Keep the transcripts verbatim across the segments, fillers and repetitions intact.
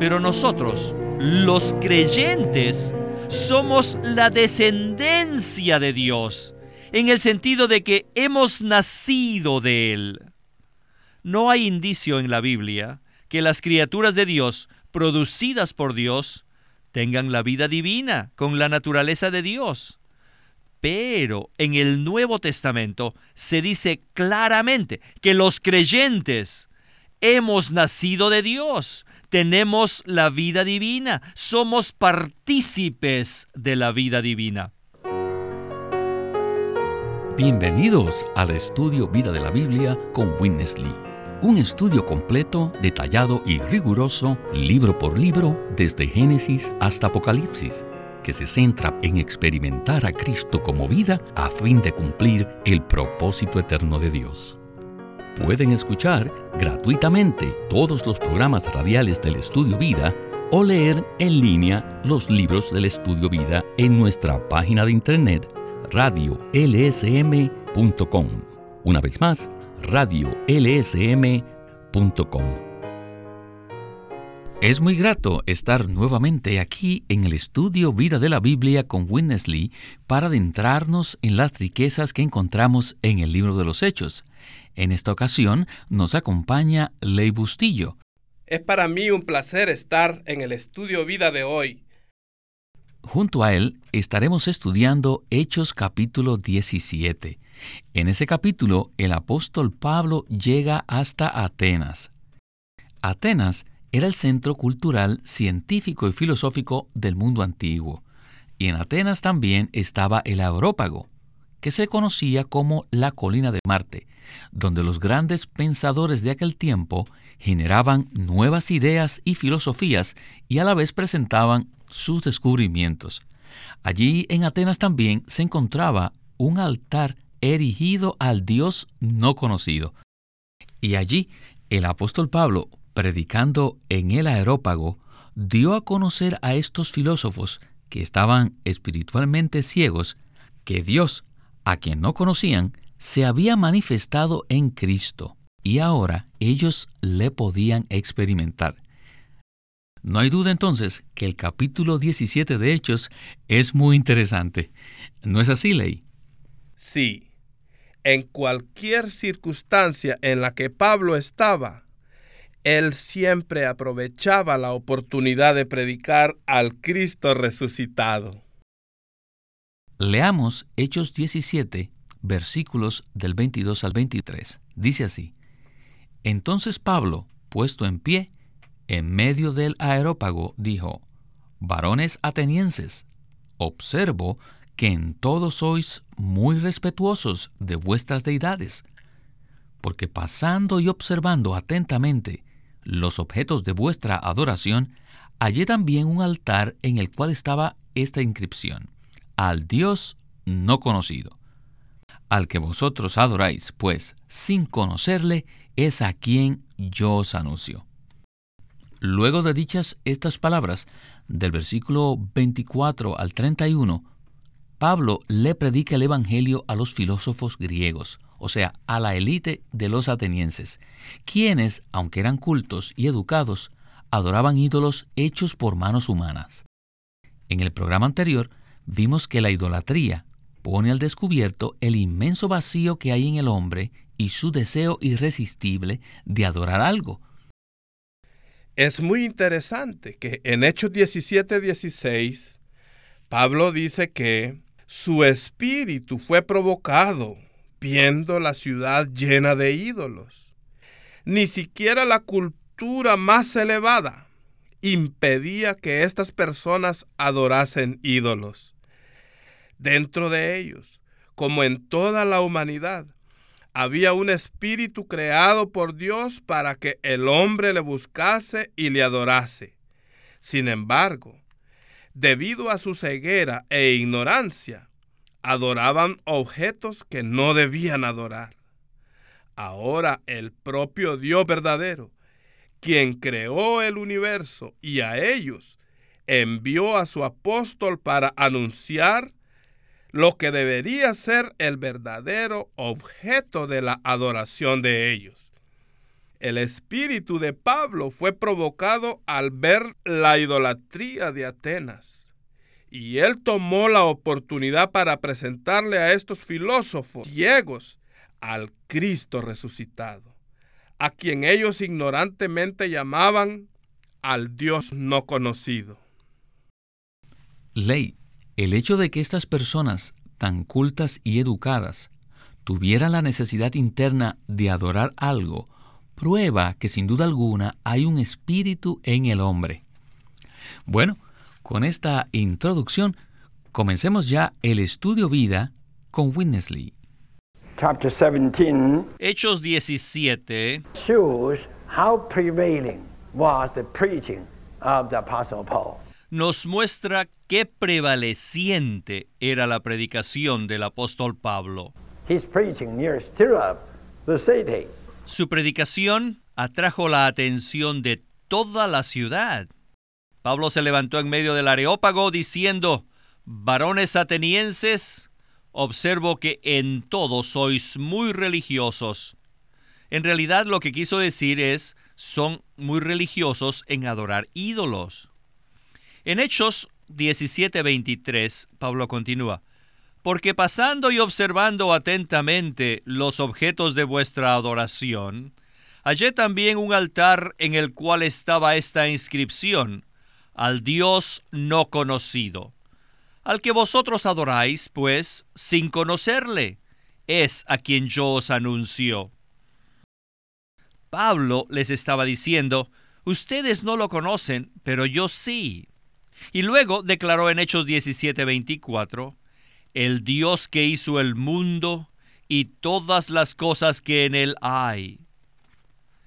Pero nosotros, los creyentes, somos la descendencia de Dios, en el sentido de que hemos nacido de Él. No hay indicio en la Biblia que las criaturas de Dios, producidas por Dios, tengan la vida divina con la naturaleza de Dios. Pero en el Nuevo Testamento se dice claramente que los creyentes hemos nacido de Dios, tenemos la vida divina, somos partícipes de la vida divina. Bienvenidos al Estudio Vida de la Biblia con Witness Lee. Un estudio completo, detallado y riguroso, libro por libro, desde Génesis hasta Apocalipsis, que se centra en experimentar a Cristo como vida a fin de cumplir el propósito eterno de Dios. Pueden escuchar gratuitamente todos los programas radiales del Estudio Vida o leer en línea los libros del Estudio Vida en nuestra página de internet radio L S M punto com. Una vez más, radio L S M punto com. Es muy grato estar nuevamente aquí en el Estudio Vida de la Biblia con Witness Lee para adentrarnos en las riquezas que encontramos en el libro de los Hechos. En esta ocasión nos acompaña Ley Bustillo. Es para mí un placer estar en el Estudio Vida de hoy. Junto a él estaremos estudiando Hechos capítulo diecisiete. En ese capítulo, el apóstol Pablo llega hasta Atenas. Atenas era el centro cultural, científico y filosófico del mundo antiguo. Y en Atenas también estaba el Areópago, que se conocía como la colina de Marte, donde los grandes pensadores de aquel tiempo generaban nuevas ideas y filosofías y a la vez presentaban sus descubrimientos. Allí en Atenas también se encontraba un altar erigido al Dios no conocido. Y allí el apóstol Pablo, predicando en el Areópago, dio a conocer a estos filósofos que estaban espiritualmente ciegos que Dios, a quien no conocían, se había manifestado en Cristo y ahora ellos le podían experimentar. No hay duda entonces que el capítulo diecisiete de Hechos es muy interesante. ¿No es así, Ley? Sí. En cualquier circunstancia en la que Pablo estaba, él siempre aprovechaba la oportunidad de predicar al Cristo resucitado. Leamos Hechos diecisiete, versículos del veintidós al veintitrés. Dice así: Entonces Pablo, puesto en pie, en medio del Areópago, dijo: Varones atenienses, observo que en todo sois muy respetuosos de vuestras deidades, porque pasando y observando atentamente los objetos de vuestra adoración, hallé también un altar en el cual estaba esta inscripción: Al Dios no conocido. Al que vosotros adoráis, pues, sin conocerle, es a quien yo os anuncio. Luego de dichas estas palabras, del versículo veinticuatro al treinta y uno, Pablo le predica el evangelio a los filósofos griegos, o sea, a la élite de los atenienses, quienes, aunque eran cultos y educados, adoraban ídolos hechos por manos humanas. En el programa anterior, vimos que la idolatría pone al descubierto el inmenso vacío que hay en el hombre y su deseo irresistible de adorar algo. Es muy interesante que en Hechos diecisiete dieciséis, Pablo dice que su espíritu fue provocado viendo la ciudad llena de ídolos. Ni siquiera la cultura más elevada impedía que estas personas adorasen ídolos. Dentro de ellos, como en toda la humanidad, había un espíritu creado por Dios para que el hombre le buscase y le adorase. Sin embargo, debido a su ceguera e ignorancia, adoraban objetos que no debían adorar. Ahora el propio Dios verdadero, quien creó el universo y a ellos, envió a su apóstol para anunciar lo que debería ser el verdadero objeto de la adoración de ellos. El espíritu de Pablo fue provocado al ver la idolatría de Atenas, y él tomó la oportunidad para presentarle a estos filósofos ciegos al Cristo resucitado, a quien ellos ignorantemente llamaban al Dios no conocido. Ley, el hecho de que estas personas tan cultas y educadas tuvieran la necesidad interna de adorar algo, prueba que sin duda alguna hay un espíritu en el hombre. Bueno, con esta introducción, comencemos ya el Estudio Vida con Witness Lee. Chapter seventeen, Hechos diecisiete shows how prevailing was the preaching of the Apostle Paul. Nos muestra qué prevaleciente era la predicación del apóstol Pablo. His preaching near stirred up the city. Su predicación atrajo la atención de toda la ciudad. Pablo se levantó en medio del Areópago diciendo, «Varones atenienses, observo que en todo sois muy religiosos». En realidad lo que quiso decir es, son muy religiosos en adorar ídolos. En Hechos diecisiete veintitrés, Pablo continúa, porque pasando y observando atentamente los objetos de vuestra adoración, hallé también un altar en el cual estaba esta inscripción, al Dios no conocido, al que vosotros adoráis, pues, sin conocerle, es a quien yo os anuncio. Pablo les estaba diciendo, ustedes no lo conocen, pero yo sí. Y luego declaró en Hechos diecisiete veinticuatro, el Dios que hizo el mundo y todas las cosas que en él hay.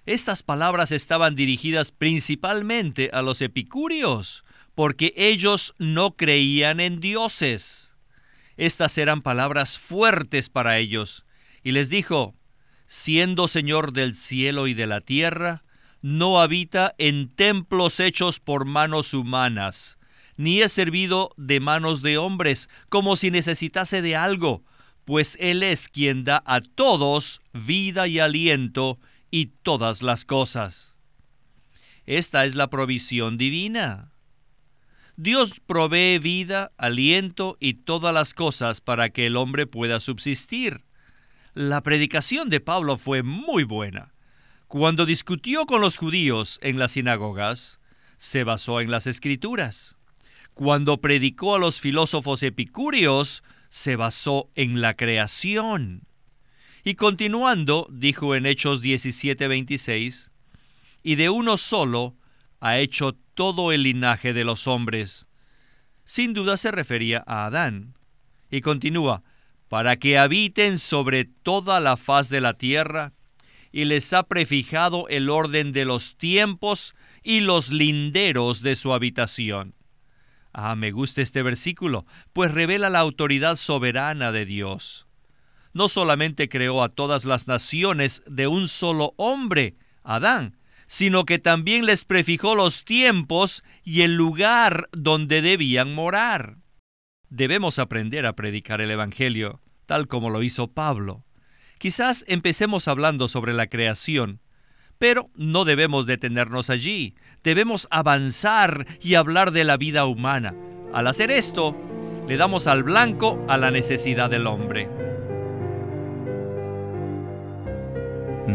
Estas palabras estaban dirigidas principalmente a los epicúreos, porque ellos no creían en dioses. Estas eran palabras fuertes para ellos, y les dijo, siendo Señor del cielo y de la tierra, no habita en templos hechos por manos humanas, ni es servido de manos de hombres, como si necesitase de algo, pues Él es quien da a todos vida y aliento y todas las cosas. Esta es la provisión divina. Dios provee vida, aliento y todas las cosas para que el hombre pueda subsistir. La predicación de Pablo fue muy buena. Cuando discutió con los judíos en las sinagogas, se basó en las Escrituras. Cuando predicó a los filósofos epicúreos, se basó en la creación. Y continuando, dijo en Hechos diecisiete veintiséis, y de uno solo ha hecho todo el linaje de los hombres. Sin duda se refería a Adán. Y continúa, para que habiten sobre toda la faz de la tierra, y les ha prefijado el orden de los tiempos y los linderos de su habitación. Ah, me gusta este versículo, pues revela la autoridad soberana de Dios. No solamente creó a todas las naciones de un solo hombre, Adán, sino que también les prefijó los tiempos y el lugar donde debían morar. Debemos aprender a predicar el Evangelio, tal como lo hizo Pablo. Quizás empecemos hablando sobre la creación, pero no debemos detenernos allí. Debemos avanzar y hablar de la vida humana. Al hacer esto, le damos al blanco a la necesidad del hombre.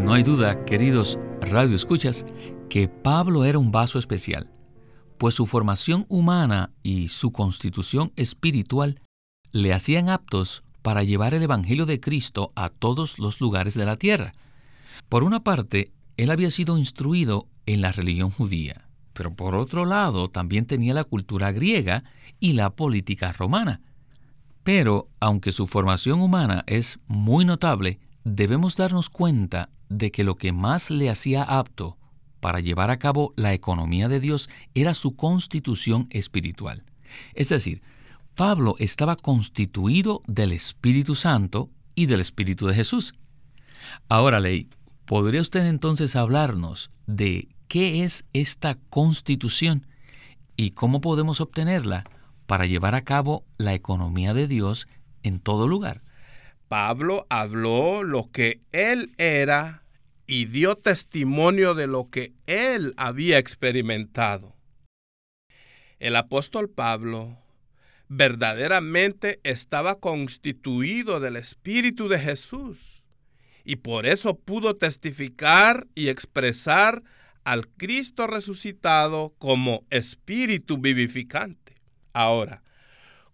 No hay duda, queridos radioescuchas, que Pablo era un vaso especial, pues su formación humana y su constitución espiritual le hacían aptos para llevar el Evangelio de Cristo a todos los lugares de la tierra. Por una parte, él había sido instruido en la religión judía, pero por otro lado también tenía la cultura griega y la política romana. Pero, aunque su formación humana es muy notable, debemos darnos cuenta de que lo que más le hacía apto para llevar a cabo la economía de Dios era su constitución espiritual. Es decir, Pablo estaba constituido del Espíritu Santo y del Espíritu de Jesús. Ahora, Ley, ¿podría usted entonces hablarnos de qué es esta constitución y cómo podemos obtenerla para llevar a cabo la economía de Dios en todo lugar? Pablo habló lo que él era y dio testimonio de lo que él había experimentado. El apóstol Pablo verdaderamente estaba constituido del Espíritu de Jesús y por eso pudo testificar y expresar al Cristo resucitado como Espíritu vivificante. Ahora,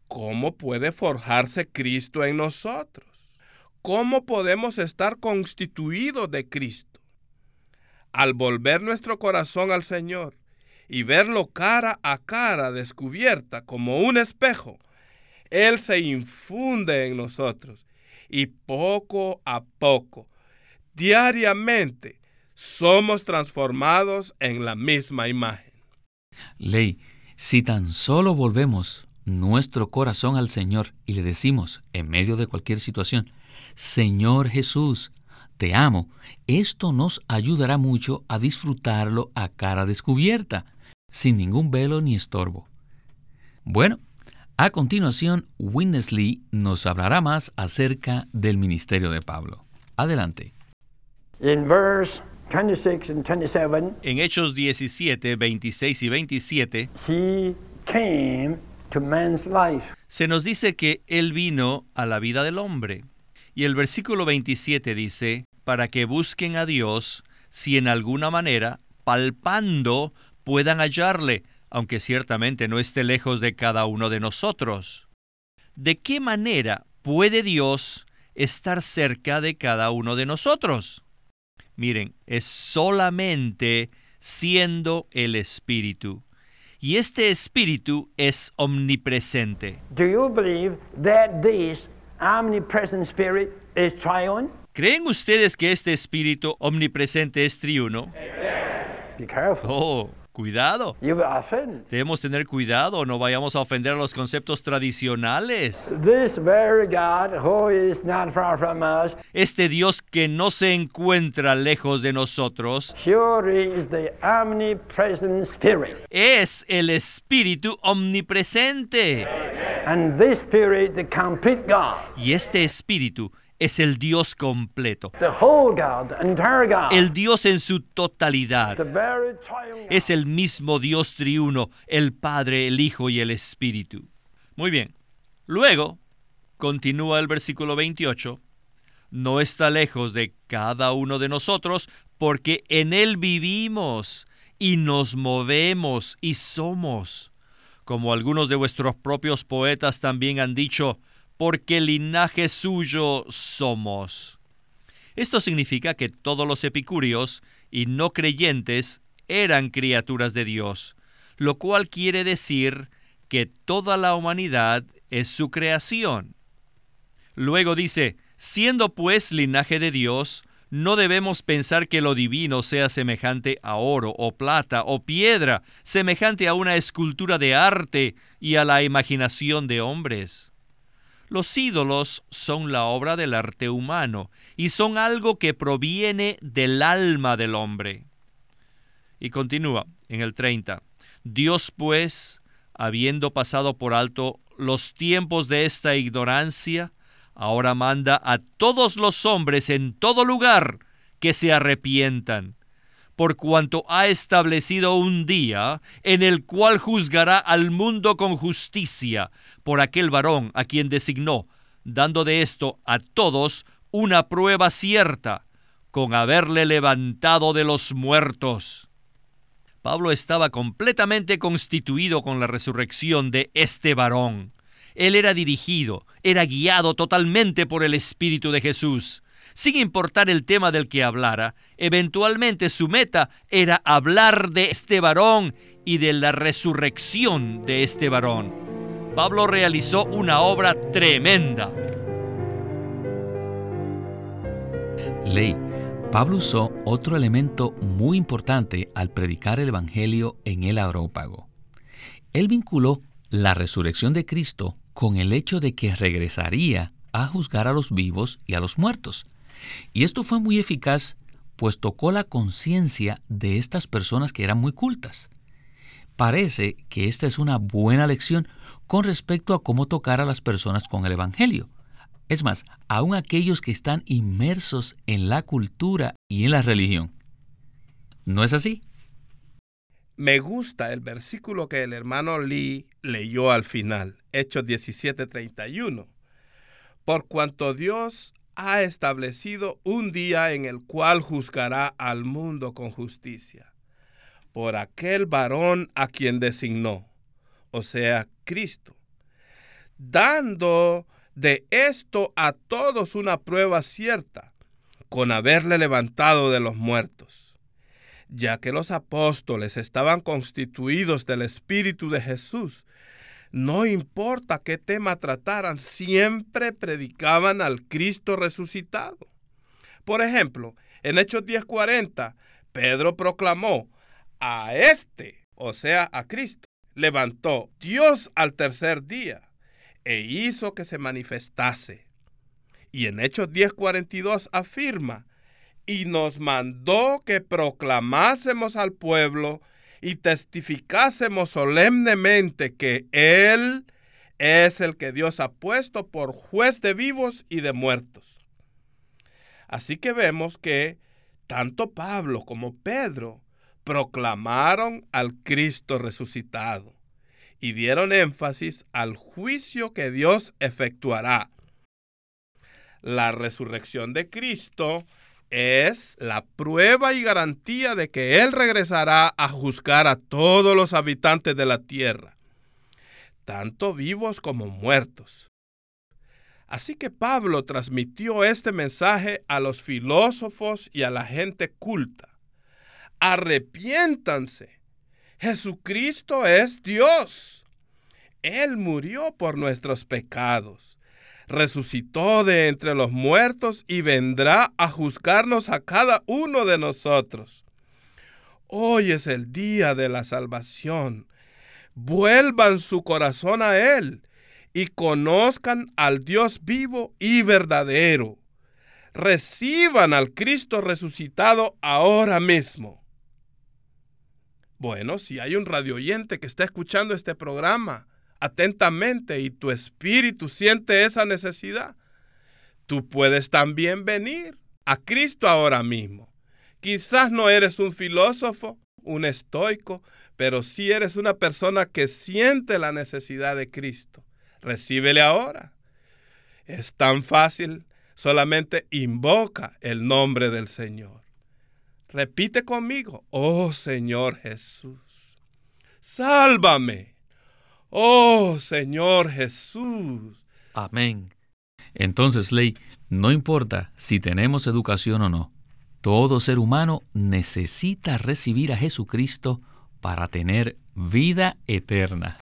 ¿cómo puede forjarse Cristo en nosotros? ¿Cómo podemos estar constituidos de Cristo? Al volver nuestro corazón al Señor y verlo cara a cara, descubierta como un espejo, Él se infunde en nosotros y poco a poco, diariamente, somos transformados en la misma imagen. Ley, si tan solo volvemos nuestro corazón al Señor y le decimos, en medio de cualquier situación, Señor Jesús, te amo, esto nos ayudará mucho a disfrutarlo a cara descubierta, sin ningún velo ni estorbo. Bueno, a continuación, Witness Lee nos hablará más acerca del ministerio de Pablo. Adelante. En verse twenty-six and twenty-seven, en Hechos diecisiete, veintiséis y veintisiete, he came to man's life. Se nos dice que Él vino a la vida del hombre. Y el versículo veintisiete dice, para que busquen a Dios, si en alguna manera, palpando, puedan hallarle, aunque ciertamente no esté lejos de cada uno de nosotros. ¿De qué manera puede Dios estar cerca de cada uno de nosotros? Miren, es solamente siendo el Espíritu. Y este Espíritu es omnipresente. Do you believe that this omnipresent spirit is triune? ¿Creen ustedes que este espíritu omnipresente es triuno? Be careful. Oh, cuidado. You will offend. Debemos tener cuidado, no vayamos a ofender a los conceptos tradicionales. This very God who is not far from us, este Dios que no se encuentra lejos de nosotros, sure is the omnipresent spirit. Es el espíritu omnipresente. And this spirit, the complete God. Y este Espíritu es el Dios completo. The whole God, the entire God. El Dios en su totalidad. The very triune God. Es el mismo Dios triuno, el Padre, el Hijo y el Espíritu. Muy bien. Luego, continúa el versículo veintiocho. No está lejos de cada uno de nosotros, porque en Él vivimos y nos movemos y somos. Como algunos de vuestros propios poetas también han dicho, porque linaje suyo somos. Esto significa que todos los epicúreos y no creyentes eran criaturas de Dios, lo cual quiere decir que toda la humanidad es su creación. Luego dice, siendo pues linaje de Dios, no debemos pensar que lo divino sea semejante a oro o plata o piedra, semejante a una escultura de arte y a la imaginación de hombres. Los ídolos son la obra del arte humano y son algo que proviene del alma del hombre. Y continúa en el treinta. Dios, pues, habiendo pasado por alto los tiempos de esta ignorancia, ahora manda a todos los hombres en todo lugar que se arrepientan, por cuanto ha establecido un día en el cual juzgará al mundo con justicia por aquel varón a quien designó, dando de esto a todos una prueba cierta, con haberle levantado de los muertos. Pablo estaba completamente constituido con la resurrección de este varón. Él era dirigido, era guiado totalmente por el Espíritu de Jesús. Sin importar el tema del que hablara, eventualmente su meta era hablar de este varón y de la resurrección de este varón. Pablo realizó una obra tremenda. Ley, Pablo usó otro elemento muy importante al predicar el Evangelio en el Areópago. Él vinculó la resurrección de Cristo con el hecho de que regresaría a juzgar a los vivos y a los muertos. Y esto fue muy eficaz, pues tocó la conciencia de estas personas que eran muy cultas. Parece que esta es una buena lección con respecto a cómo tocar a las personas con el Evangelio, Es más, aún aquellos que están inmersos en la cultura y en la religión. ¿No es así? Me gusta el versículo que el hermano Lee leyó al final, Hechos diecisiete, treinta y uno. Por cuanto Dios ha establecido un día en el cual juzgará al mundo con justicia, por aquel varón a quien designó, o sea, Cristo, dando de esto a todos una prueba cierta, con haberle levantado de los muertos, ya que los apóstoles estaban constituidos del Espíritu de Jesús. No importa qué tema trataran, siempre predicaban al Cristo resucitado. Por ejemplo, en Hechos diez, cuarenta, Pedro proclamó, a este, o sea, a Cristo, levantó Dios al tercer día e hizo que se manifestase. Y en Hechos diez, cuarenta y dos afirma, y nos mandó que proclamásemos al pueblo y testificásemos solemnemente que Él es el que Dios ha puesto por juez de vivos y de muertos. Así que vemos que tanto Pablo como Pedro proclamaron al Cristo resucitado y dieron énfasis al juicio que Dios efectuará. La resurrección de Cristo es la prueba y garantía de que Él regresará a juzgar a todos los habitantes de la tierra, tanto vivos como muertos. Así que Pablo transmitió este mensaje a los filósofos y a la gente culta. Arrepiéntanse. Jesucristo es Dios. Él murió por nuestros pecados. Resucitó de entre los muertos y vendrá a juzgarnos a cada uno de nosotros. Hoy es el día de la salvación. Vuelvan su corazón a Él y conozcan al Dios vivo y verdadero. Reciban al Cristo resucitado ahora mismo. Bueno, si hay un radio oyente que está escuchando este programa atentamente y tu espíritu siente esa necesidad, tú puedes también venir a Cristo ahora mismo. Quizás no eres un filósofo, un estoico, pero sí eres una persona que siente la necesidad de Cristo. Recíbele ahora. Es tan fácil, solamente invoca el nombre del Señor. Repite conmigo, oh Señor Jesús, sálvame. ¡Oh, Señor Jesús! Amén. Entonces, Ley, no importa si tenemos educación o no, todo ser humano necesita recibir a Jesucristo para tener vida eterna.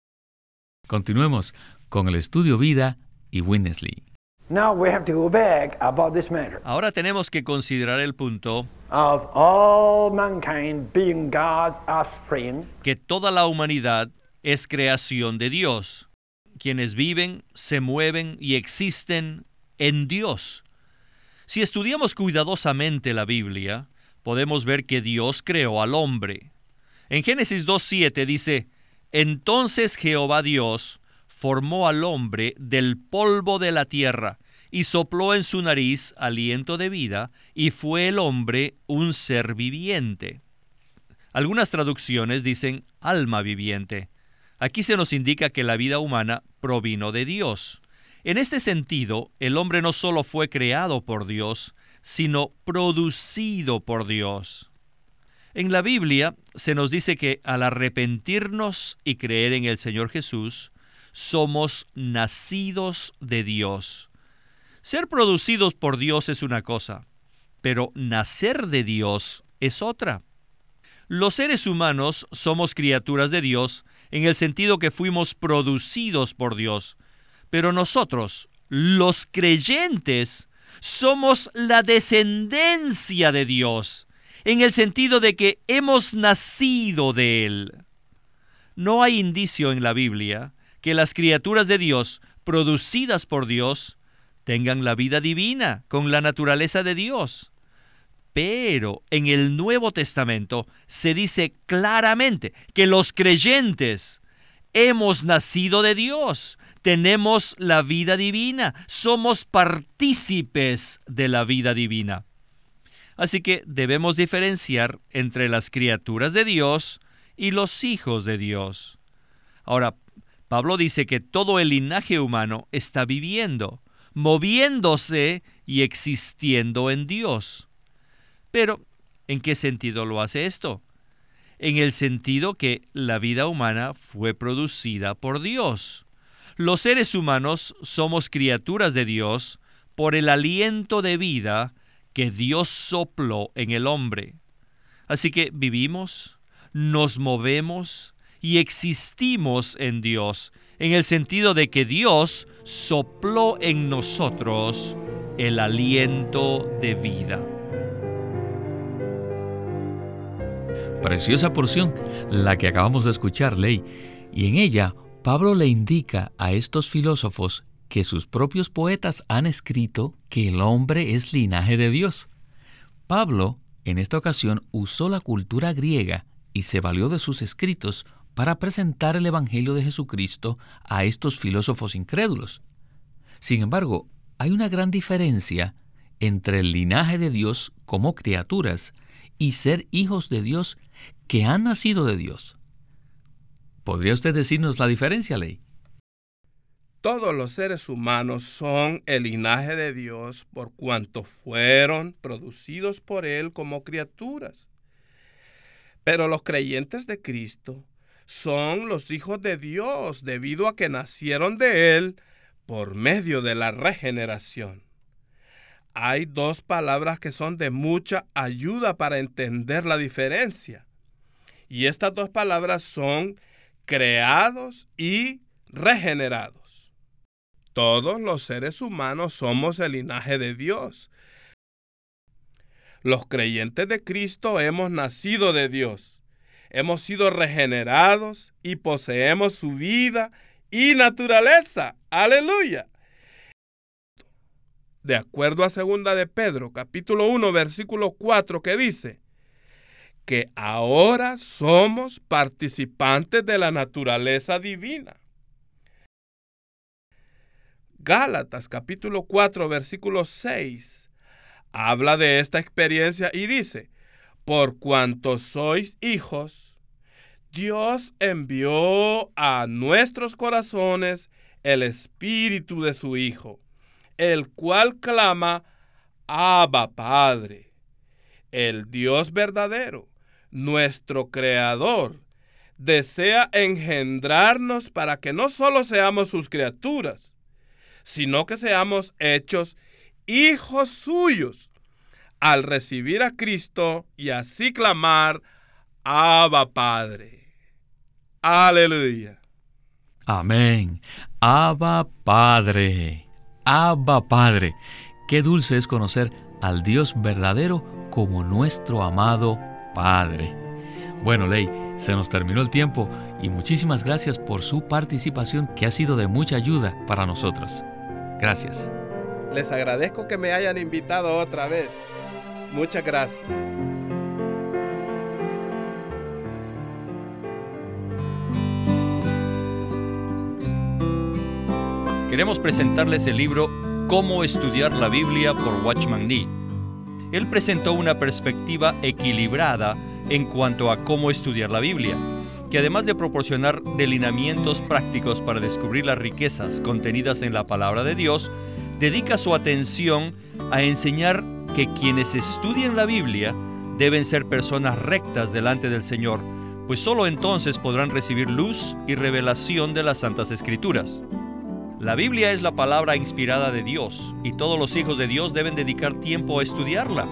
Continuemos con el Estudio Vida y Witness Lee. Now we have to go back about this matter. Ahora tenemos que considerar el punto of all mankind being God's offspring, que toda la humanidad es creación de Dios, quienes viven, se mueven y existen en Dios. Si estudiamos cuidadosamente la Biblia, podemos ver que Dios creó al hombre. En Génesis dos, siete dice, entonces Jehová Dios formó al hombre del polvo de la tierra y sopló en su nariz aliento de vida y fue el hombre un ser viviente. Algunas traducciones dicen alma viviente. Aquí se nos indica que la vida humana provino de Dios. En este sentido, el hombre no solo fue creado por Dios, sino producido por Dios. En la Biblia se nos dice que al arrepentirnos y creer en el Señor Jesús, somos nacidos de Dios. Ser producidos por Dios es una cosa, pero nacer de Dios es otra. Los seres humanos somos criaturas de Dios, en el sentido que fuimos producidos por Dios. Pero nosotros, los creyentes, somos la descendencia de Dios, en el sentido de que hemos nacido de Él. No hay indicio en la Biblia que las criaturas de Dios, producidas por Dios, tengan la vida divina con la naturaleza de Dios. Pero en el Nuevo Testamento se dice claramente que los creyentes hemos nacido de Dios, tenemos la vida divina, somos partícipes de la vida divina. Así que debemos diferenciar entre las criaturas de Dios y los hijos de Dios. Ahora, Pablo dice que todo el linaje humano está viviendo, moviéndose y existiendo en Dios. Pero, ¿en qué sentido lo hace esto? En el sentido que la vida humana fue producida por Dios. Los seres humanos somos criaturas de Dios por el aliento de vida que Dios sopló en el hombre. Así que vivimos, nos movemos y existimos en Dios, en el sentido de que Dios sopló en nosotros el aliento de vida. Preciosa porción, la que acabamos de escuchar, Ley, y en ella Pablo le indica a estos filósofos que sus propios poetas han escrito que el hombre es linaje de Dios. Pablo, en esta ocasión, usó la cultura griega y se valió de sus escritos para presentar el Evangelio de Jesucristo a estos filósofos incrédulos. Sin embargo, hay una gran diferencia entre el linaje de Dios como criaturas y ser hijos de Dios que han nacido de Dios. ¿Podría usted decirnos la diferencia, Ley? Todos los seres humanos son el linaje de Dios por cuanto fueron producidos por Él como criaturas. Pero los creyentes de Cristo son los hijos de Dios debido a que nacieron de Él por medio de la regeneración. Hay dos palabras que son de mucha ayuda para entender la diferencia. Y estas dos palabras son creados y regenerados. Todos los seres humanos somos el linaje de Dios. Los creyentes de Cristo hemos nacido de Dios. Hemos sido regenerados y poseemos su vida y naturaleza. ¡Aleluya! De acuerdo a segunda de Pedro, capítulo uno, versículo cuatro, que dice que ahora somos participantes de la naturaleza divina. Gálatas, capítulo cuatro, versículo seis, habla de esta experiencia y dice: por cuanto sois hijos, Dios envió a nuestros corazones el Espíritu de su Hijo, el cual clama: Abba, Padre. El Dios verdadero, nuestro Creador, desea engendrarnos para que no solo seamos sus criaturas, sino que seamos hechos hijos suyos, al recibir a Cristo y así clamar: Abba, Padre. ¡Aleluya! Amén. Abba, Padre. Abba Padre. Qué dulce es conocer al Dios verdadero como nuestro amado Padre. Bueno, Ley, se nos terminó el tiempo y muchísimas gracias por su participación, que ha sido de mucha ayuda para nosotros. Gracias. Les agradezco que me hayan invitado otra vez. Muchas gracias. Queremos presentarles el libro Cómo estudiar la Biblia por Watchman Nee. Él presentó una perspectiva equilibrada en cuanto a cómo estudiar la Biblia, que además de proporcionar delineamientos prácticos para descubrir las riquezas contenidas en la palabra de Dios, dedica su atención a enseñar que quienes estudian la Biblia deben ser personas rectas delante del Señor, pues solo entonces podrán recibir luz y revelación de las Santas Escrituras. La Biblia es la palabra inspirada de Dios y todos los hijos de Dios deben dedicar tiempo a estudiarla.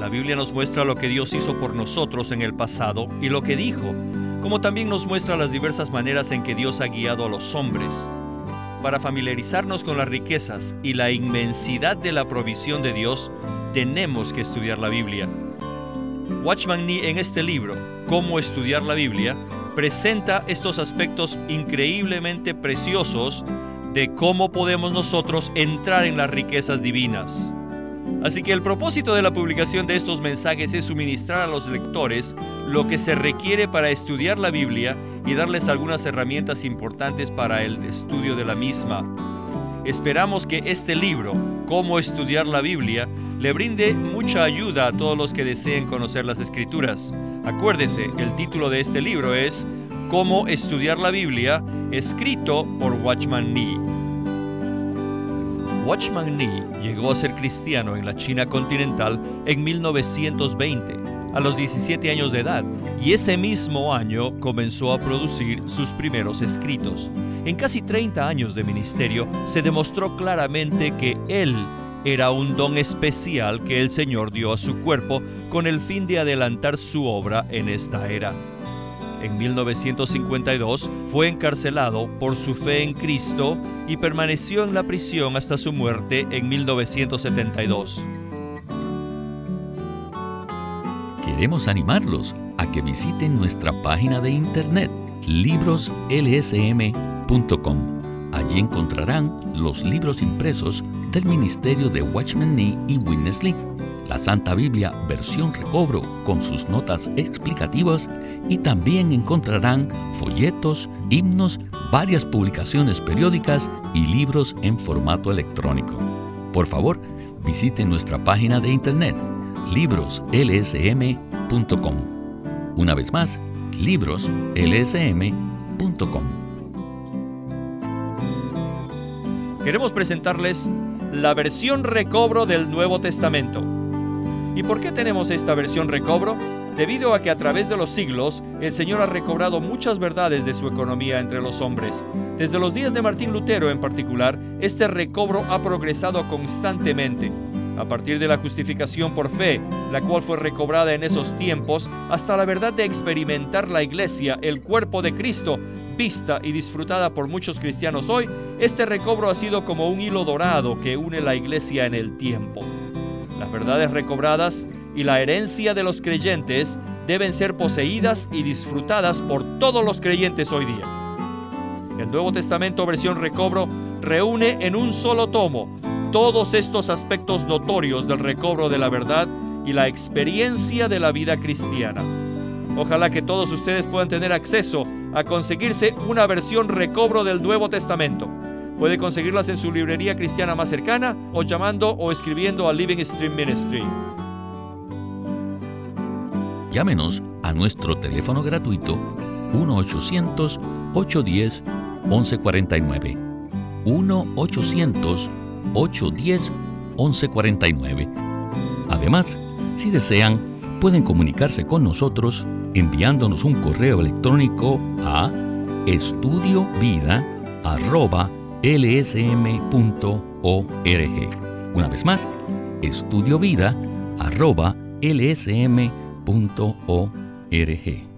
La Biblia nos muestra lo que Dios hizo por nosotros en el pasado y lo que dijo, como también nos muestra las diversas maneras en que Dios ha guiado a los hombres. Para familiarizarnos con las riquezas y la inmensidad de la provisión de Dios, tenemos que estudiar la Biblia. Watchman Nee, en este libro, Cómo estudiar la Biblia, presenta estos aspectos increíblemente preciosos de cómo podemos nosotros entrar en las riquezas divinas. Así que el propósito de la publicación de estos mensajes es suministrar a los lectores lo que se requiere para estudiar la Biblia y darles algunas herramientas importantes para el estudio de la misma. Esperamos que este libro, Cómo estudiar la Biblia, le brinde mucha ayuda a todos los que deseen conocer las Escrituras. Acuérdese, el título de este libro es Cómo estudiar la Biblia, escrito por Watchman Nee. Watchman Nee llegó a ser cristiano en la China continental en mil novecientos veinte, a los diecisiete años de edad, y ese mismo año comenzó a producir sus primeros escritos. En casi treinta años de ministerio, se demostró claramente que él era un don especial que el Señor dio a su cuerpo con el fin de adelantar su obra en esta era. En mil novecientos cincuenta y dos fue encarcelado por su fe en Cristo y permaneció en la prisión hasta su muerte en mil novecientos setenta y dos. Queremos animarlos a que visiten nuestra página de internet libros ele ese eme punto com. Allí encontrarán los libros impresos del ministerio de Watchman Nee y Witness Lee, la Santa Biblia versión recobro con sus notas explicativas, y también encontrarán folletos, himnos, varias publicaciones periódicas y libros en formato electrónico. Por favor, visiten nuestra página de internet libros ele ese eme punto com. Una vez más, libros ele ese eme punto com. Queremos presentarles la versión recobro del Nuevo Testamento. ¿Y por qué tenemos esta versión recobro? Debido a que a través de los siglos, el Señor ha recobrado muchas verdades de su economía entre los hombres. Desde los días de Martín Lutero en particular, este recobro ha progresado constantemente. A partir de la justificación por fe, la cual fue recobrada en esos tiempos, hasta la verdad de experimentar la Iglesia, el cuerpo de Cristo, vista y disfrutada por muchos cristianos hoy, este recobro ha sido como un hilo dorado que une la Iglesia en el tiempo. Las verdades recobradas y la herencia de los creyentes deben ser poseídas y disfrutadas por todos los creyentes hoy día. El Nuevo Testamento versión recobro reúne en un solo tomo todos estos aspectos notorios del recobro de la verdad y la experiencia de la vida cristiana. Ojalá que todos ustedes puedan tener acceso a conseguirse una versión recobro del Nuevo Testamento. Puede conseguirlas en su librería cristiana más cercana o llamando o escribiendo a Living Stream Ministry. Llámenos a nuestro teléfono gratuito uno ochocientos, ochocientos diez, once cuarenta y nueve. uno ochocientos, ochocientos diez, once cuarenta y nueve. Además, si desean, pueden comunicarse con nosotros enviándonos un correo electrónico a estudio vida arroba ele ese eme punto org. Una vez más, estudiovida arroba ele ese eme punto org.